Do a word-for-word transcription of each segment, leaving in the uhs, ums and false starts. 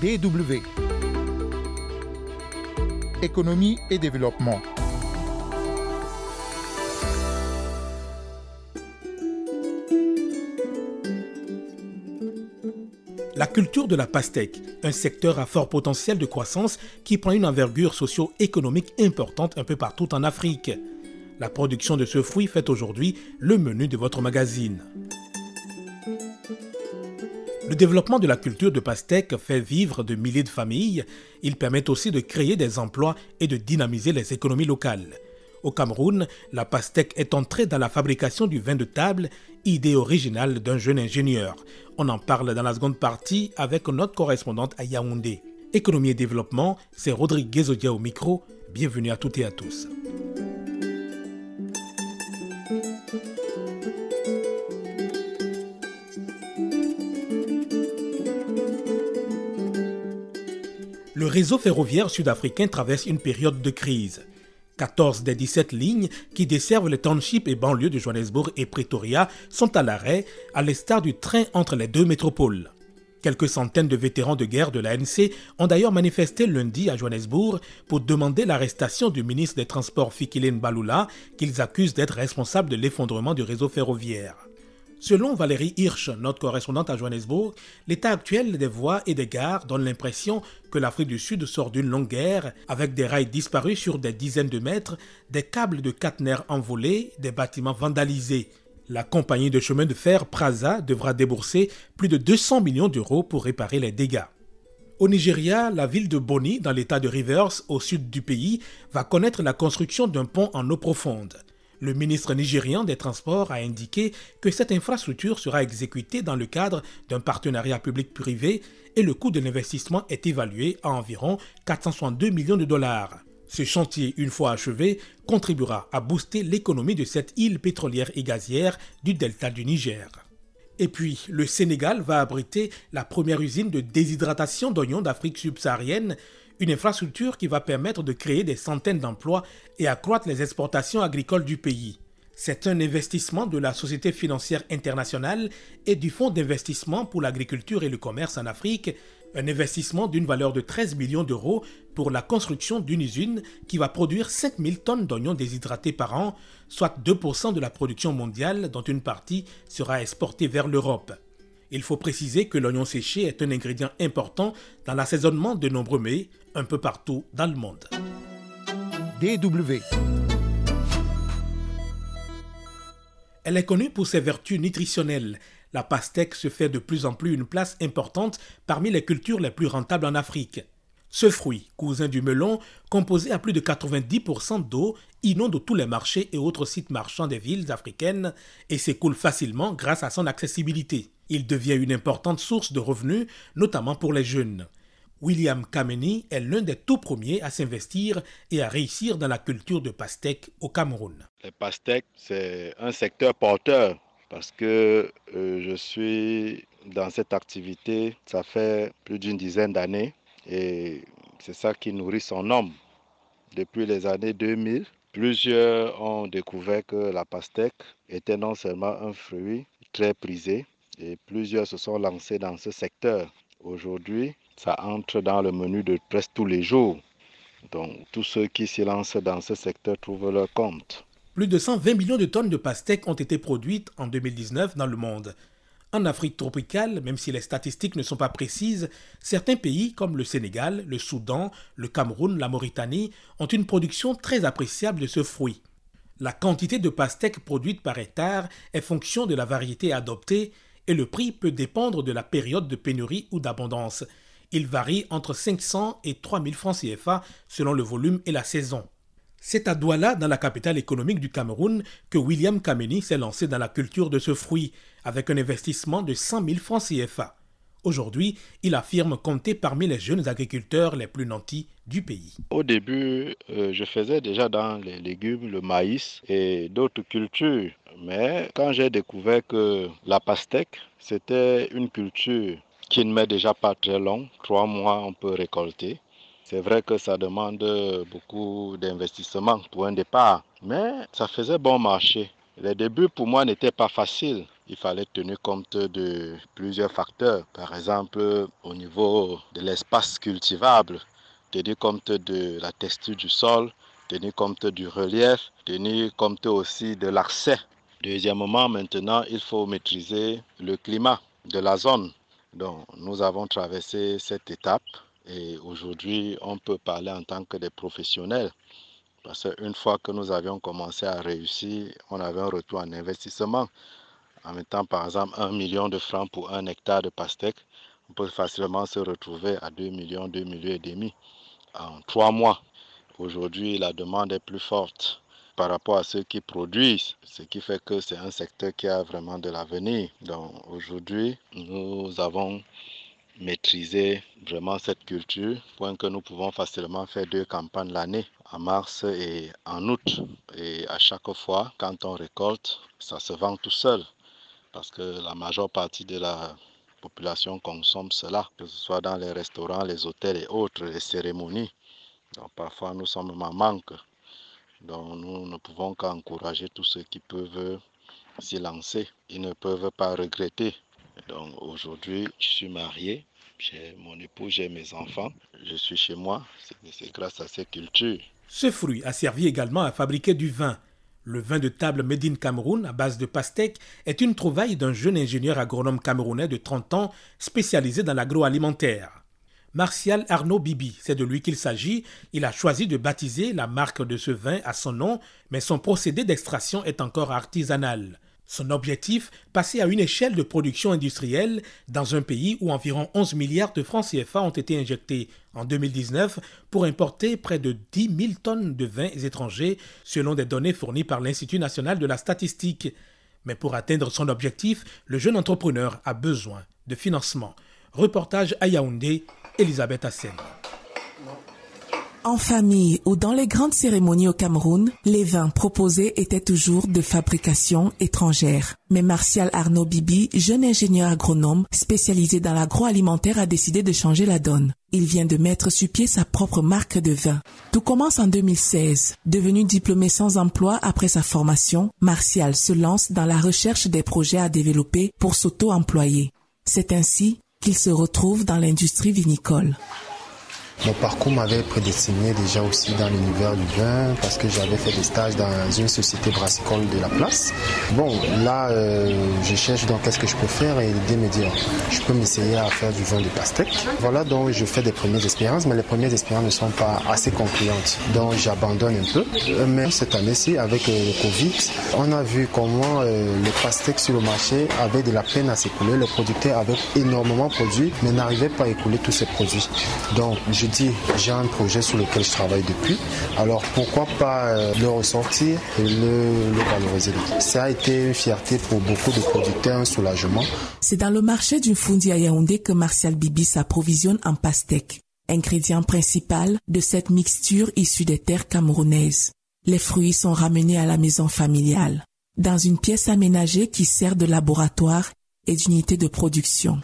D W. Économie et développement. La culture de la pastèque, un secteur à fort potentiel de croissance qui prend une envergure socio-économique importante un peu partout en Afrique. La production de ce fruit fait aujourd'hui le menu de votre magazine. Le développement de la culture de pastèque fait vivre de milliers de familles. Il permet aussi de créer des emplois et de dynamiser les économies locales. Au Cameroun, la pastèque est entrée dans la fabrication du vin de table, idée originale d'un jeune ingénieur. On en parle dans la seconde partie avec notre correspondante à Yaoundé. Économie et développement, c'est Rodrigue Gézodia au micro. Bienvenue à toutes et à tous. Le réseau ferroviaire sud-africain traverse une période de crise. quatorze des dix-sept lignes qui desservent les townships et banlieues de Johannesburg et Pretoria sont à l'arrêt, à l'instar du train entre les deux métropoles. Quelques centaines de vétérans de guerre de l'A N C ont d'ailleurs manifesté lundi à Johannesburg pour demander l'arrestation du ministre des Transports Fikile Mbalula, qu'ils accusent d'être responsable de l'effondrement du réseau ferroviaire. Selon Valérie Hirsch, notre correspondante à Johannesburg, l'état actuel des voies et des gares donne l'impression que l'Afrique du Sud sort d'une longue guerre, avec des rails disparus sur des dizaines de mètres, des câbles de caténaires envolés, des bâtiments vandalisés. La compagnie de chemin de fer Prasa devra débourser plus de deux cents millions d'euros pour réparer les dégâts. Au Nigeria, la ville de Boni, dans l'état de Rivers, au sud du pays, va connaître la construction d'un pont en eau profonde. Le ministre nigérian des Transports a indiqué que cette infrastructure sera exécutée dans le cadre d'un partenariat public-privé et le coût de l'investissement est évalué à environ quatre cent soixante-deux millions de dollars. Ce chantier, une fois achevé, contribuera à booster l'économie de cette île pétrolière et gazière du delta du Niger. Et puis, le Sénégal va abriter la première usine de déshydratation d'oignons d'Afrique subsaharienne, une infrastructure qui va permettre de créer des centaines d'emplois et accroître les exportations agricoles du pays. C'est un investissement de la Société financière internationale et du Fonds d'investissement pour l'agriculture et le commerce en Afrique, un investissement d'une valeur de treize millions d'euros pour la construction d'une usine qui va produire cinq mille tonnes d'oignons déshydratés par an, soit deux pour cent de la production mondiale dont une partie sera exportée vers l'Europe. Il faut préciser que l'oignon séché est un ingrédient important dans l'assaisonnement de nombreux mets un peu partout dans le monde. D W. Elle est connue pour ses vertus nutritionnelles. La pastèque se fait de plus en plus une place importante parmi les cultures les plus rentables en Afrique. Ce fruit, cousin du melon, composé à plus de quatre-vingt-dix pour cent d'eau, inonde tous les marchés et autres sites marchands des villes africaines et s'écoule facilement grâce à son accessibilité. Il devient une importante source de revenus, notamment pour les jeunes. William Kameni est l'un des tout premiers à s'investir et à réussir dans la culture de pastèque au Cameroun. Les pastèques, c'est un secteur porteur parce que euh, je suis dans cette activité, ça fait plus d'une dizaine d'années et c'est ça qui nourrit son homme. Depuis les années deux mille, plusieurs ont découvert que la pastèque était non seulement un fruit très prisé, et plusieurs se sont lancés dans ce secteur. Aujourd'hui, ça entre dans le menu de presque tous les jours. Donc, tous ceux qui s'y lancent dans ce secteur trouvent leur compte. Plus de cent vingt millions de tonnes de pastèques ont été produites en deux mille dix-neuf dans le monde. En Afrique tropicale, même si les statistiques ne sont pas précises, certains pays comme le Sénégal, le Soudan, le Cameroun, la Mauritanie ont une production très appréciable de ce fruit. La quantité de pastèques produite par hectare est fonction de la variété adoptée et le prix peut dépendre de la période de pénurie ou d'abondance. Il varie entre cinq cents et trois mille francs C F A selon le volume et la saison. C'est à Douala, dans la capitale économique du Cameroun, que William Kameni s'est lancé dans la culture de ce fruit, avec un investissement de cent mille francs C F A. Aujourd'hui, il affirme compter parmi les jeunes agriculteurs les plus nantis du pays. Au début, euh, je faisais déjà dans les légumes, le maïs et d'autres cultures. Mais quand j'ai découvert que la pastèque, c'était une culture qui ne met déjà pas très long, trois mois on peut récolter. C'est vrai que ça demande beaucoup d'investissement pour un départ, mais ça faisait bon marché. Les débuts pour moi n'étaient pas faciles, il fallait tenir compte de plusieurs facteurs. Par exemple, au niveau de l'espace cultivable, tenir compte de la texture du sol, tenir compte du relief, tenir compte aussi de l'accès. Deuxièmement, maintenant, il faut maîtriser le climat de la zone. Donc, nous avons traversé cette étape et aujourd'hui, on peut parler en tant que des professionnels. Parce qu'une fois que nous avions commencé à réussir, on avait un retour en investissement. En mettant par exemple un million de francs pour un hectare de pastèque, on peut facilement se retrouver à deux millions, deux millions et demi en trois mois. Aujourd'hui, la demande est plus forte par rapport à ceux qui produisent, ce qui fait que c'est un secteur qui a vraiment de l'avenir. Donc aujourd'hui, nous avons maîtrisé vraiment cette culture, point que nous pouvons facilement faire deux campagnes l'année, en mars et en août. Et à chaque fois, quand on récolte, ça se vend tout seul, parce que la majeure partie de la population consomme cela, que ce soit dans les restaurants, les hôtels et autres, les cérémonies. Donc parfois, nous sommes en manque. Donc nous ne pouvons qu'encourager tous ceux qui peuvent s'y lancer. Ils ne peuvent pas regretter. Donc aujourd'hui, je suis marié, j'ai mon époux, j'ai mes enfants, je suis chez moi, c'est grâce à ces cultures. Ce fruit a servi également à fabriquer du vin. Le vin de table Made in Cameroun à base de pastèque est une trouvaille d'un jeune ingénieur agronome camerounais de trente ans spécialisé dans l'agroalimentaire. Martial Arnaud Bibi, c'est de lui qu'il s'agit. Il a choisi de baptiser la marque de ce vin à son nom, mais son procédé d'extraction est encore artisanal. Son objectif, passer à une échelle de production industrielle dans un pays où environ onze milliards de francs C F A ont été injectés en deux mille dix-neuf pour importer près de dix mille tonnes de vins étrangers selon des données fournies par l'Institut national de la statistique. Mais pour atteindre son objectif, le jeune entrepreneur a besoin de financement. Reportage à Yaoundé, Elisabeth Hassen. En famille ou dans les grandes cérémonies au Cameroun, les vins proposés étaient toujours de fabrication étrangère. Mais Martial Arnaud Bibi, jeune ingénieur agronome spécialisé dans l'agroalimentaire, a décidé de changer la donne. Il vient de mettre sur pied sa propre marque de vin. Tout commence en deux mille seize. Devenu diplômé sans emploi après sa formation, Martial se lance dans la recherche des projets à développer pour s'auto-employer. C'est ainsi qu'il se retrouve dans l'industrie vinicole. Mon parcours m'avait prédestiné déjà aussi dans l'univers du vin parce que j'avais fait des stages dans une société brassicole de la place. Bon, là, euh, je cherche donc qu'est-ce que je peux faire et l'idée me dit, je peux m'essayer à faire du vin de pastèque. Voilà, donc je fais des premières expériences, mais les premières expériences ne sont pas assez concluantes. Donc j'abandonne un peu. Mais cette année-ci, avec le Covid, on a vu comment euh, les pastèques sur le marché avaient de la peine à s'écouler. Les producteurs avaient énormément produit, mais n'arrivaient pas à écouler tous ces produits. Donc, je j'ai un projet sur lequel je travaille depuis, alors pourquoi pas le ressortir et le, le valoriser. Ça a été une fierté pour beaucoup de producteurs, un soulagement. C'est dans le marché du Fundi à Yaoundé que Martial Bibi s'approvisionne en pastèque, ingrédient principal de cette mixture issue des terres camerounaises. Les fruits sont ramenés à la maison familiale, dans une pièce aménagée qui sert de laboratoire et d'unité de production.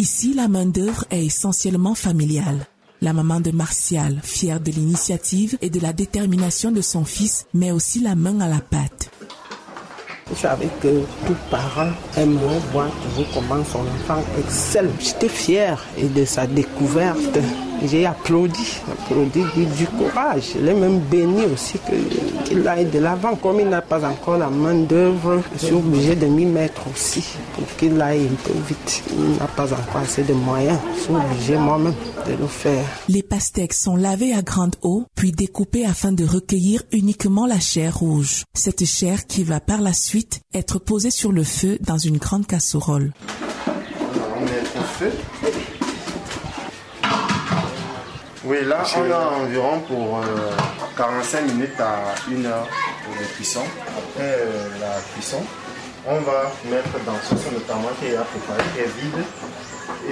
Ici, la main-d'œuvre est essentiellement familiale. La maman de Martial, fière de l'initiative et de la détermination de son fils, met aussi la main à la pâte. Vous savez que tout parent aimerait voir toujours comment son enfant excelle. J'étais fière et de sa découverte. J'ai applaudi, applaudi du, du courage. Je l'ai même béni aussi qu'il aille de l'avant. Comme il n'a pas encore la main d'œuvre, je suis obligé de m'y mettre aussi pour qu'il aille un peu vite. Il n'a pas encore assez de moyens. Je suis obligé moi-même de le faire. Les pastèques sont lavées à grande eau, puis découpées afin de recueillir uniquement la chair rouge. Cette chair qui va par la suite être posée sur le feu dans une grande casserole. On met au feu. Oui, là, on a environ pour euh, quarante-cinq minutes à une heure pour les cuissons. Après euh, la cuisson, on va mettre dans la sauce notamment qui est à préparer, qui est vide.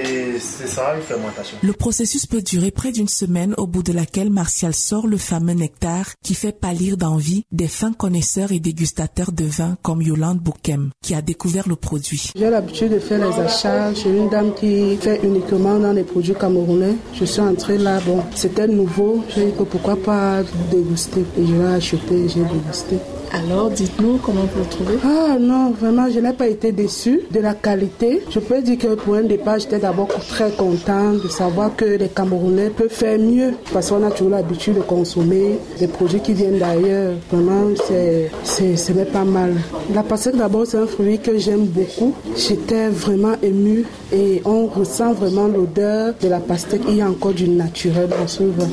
Et c'est ça, une fermentation. Le processus peut durer près d'une semaine, au bout de laquelle Martial sort le fameux nectar qui fait pâlir d'envie des fins connaisseurs et dégustateurs de vin comme Yolande Boukem, qui a découvert le produit. J'ai l'habitude de faire les achats chez une dame qui fait uniquement dans les produits camerounais. Je suis entrée là, bon, c'était nouveau. J'ai dit que pourquoi pas déguster. Et je l'ai acheté et j'ai dégusté. Alors, dites-nous comment vous le trouvez. Ah non, vraiment, je n'ai pas été déçue de la qualité. Je peux dire que pour un départ, j'étais d'abord très contente de savoir que les Camerounais peuvent faire mieux. Parce qu'on a toujours l'habitude de consommer des produits qui viennent d'ailleurs. Vraiment, c'est, c'est, ce n'est pas mal. La pastèque, d'abord, c'est un fruit que j'aime beaucoup. J'étais vraiment émue et on ressent vraiment l'odeur de la pastèque. Il y a encore du naturel dans ce vin.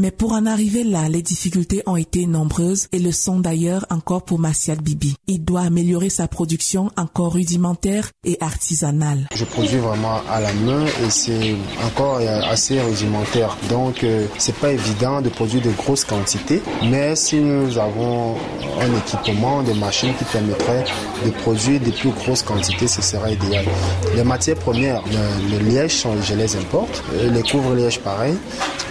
Mais pour en arriver là, les difficultés ont été nombreuses et le sont d'ailleurs encore pour Martial Bibi. Il doit améliorer sa production encore rudimentaire et artisanale. Je produis vraiment à la main et c'est encore assez rudimentaire. Donc euh, c'est pas évident de produire de grosses quantités, mais si nous avons un équipement, des machines qui permettraient de produire des plus grosses quantités, ce serait idéal. Les matières premières, le, le liège, je les importe, les couvre-lièges pareil,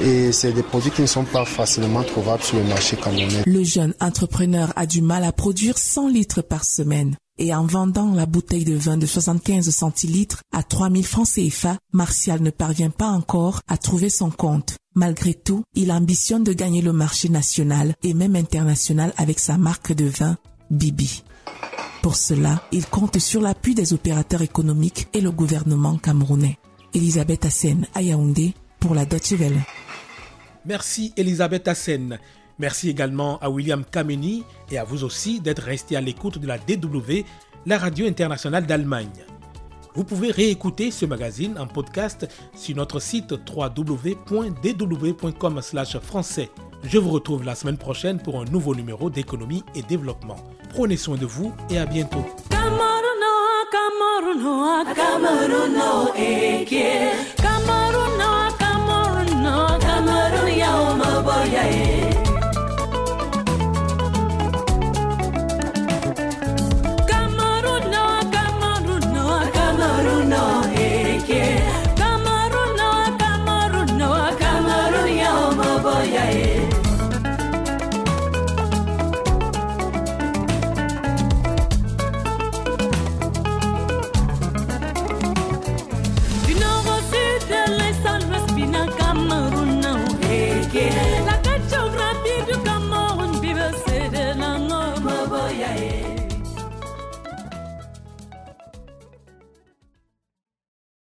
et c'est des produits qui ne sont pas facilement trouvables sur le marché camerounais. Le jeune entrepreneur a du mal à produire cent litres par semaine. Et en vendant la bouteille de vin de soixante-quinze centilitres à trois mille francs C F A, Martial ne parvient pas encore à trouver son compte. Malgré tout, il ambitionne de gagner le marché national et même international avec sa marque de vin, Bibi. Pour cela, il compte sur l'appui des opérateurs économiques et le gouvernement camerounais. Elisabeth Hassen à Yaoundé pour la Deutsche Welle. Merci Elisabeth Hassen. Merci également à William Kameni et à vous aussi d'être restés à l'écoute de la D W, la radio internationale d'Allemagne. Vous pouvez réécouter ce magazine en podcast sur notre site w w w point d w point com slash français. Je vous retrouve la semaine prochaine pour un nouveau numéro d'Économie et Développement. Prenez soin de vous et à bientôt.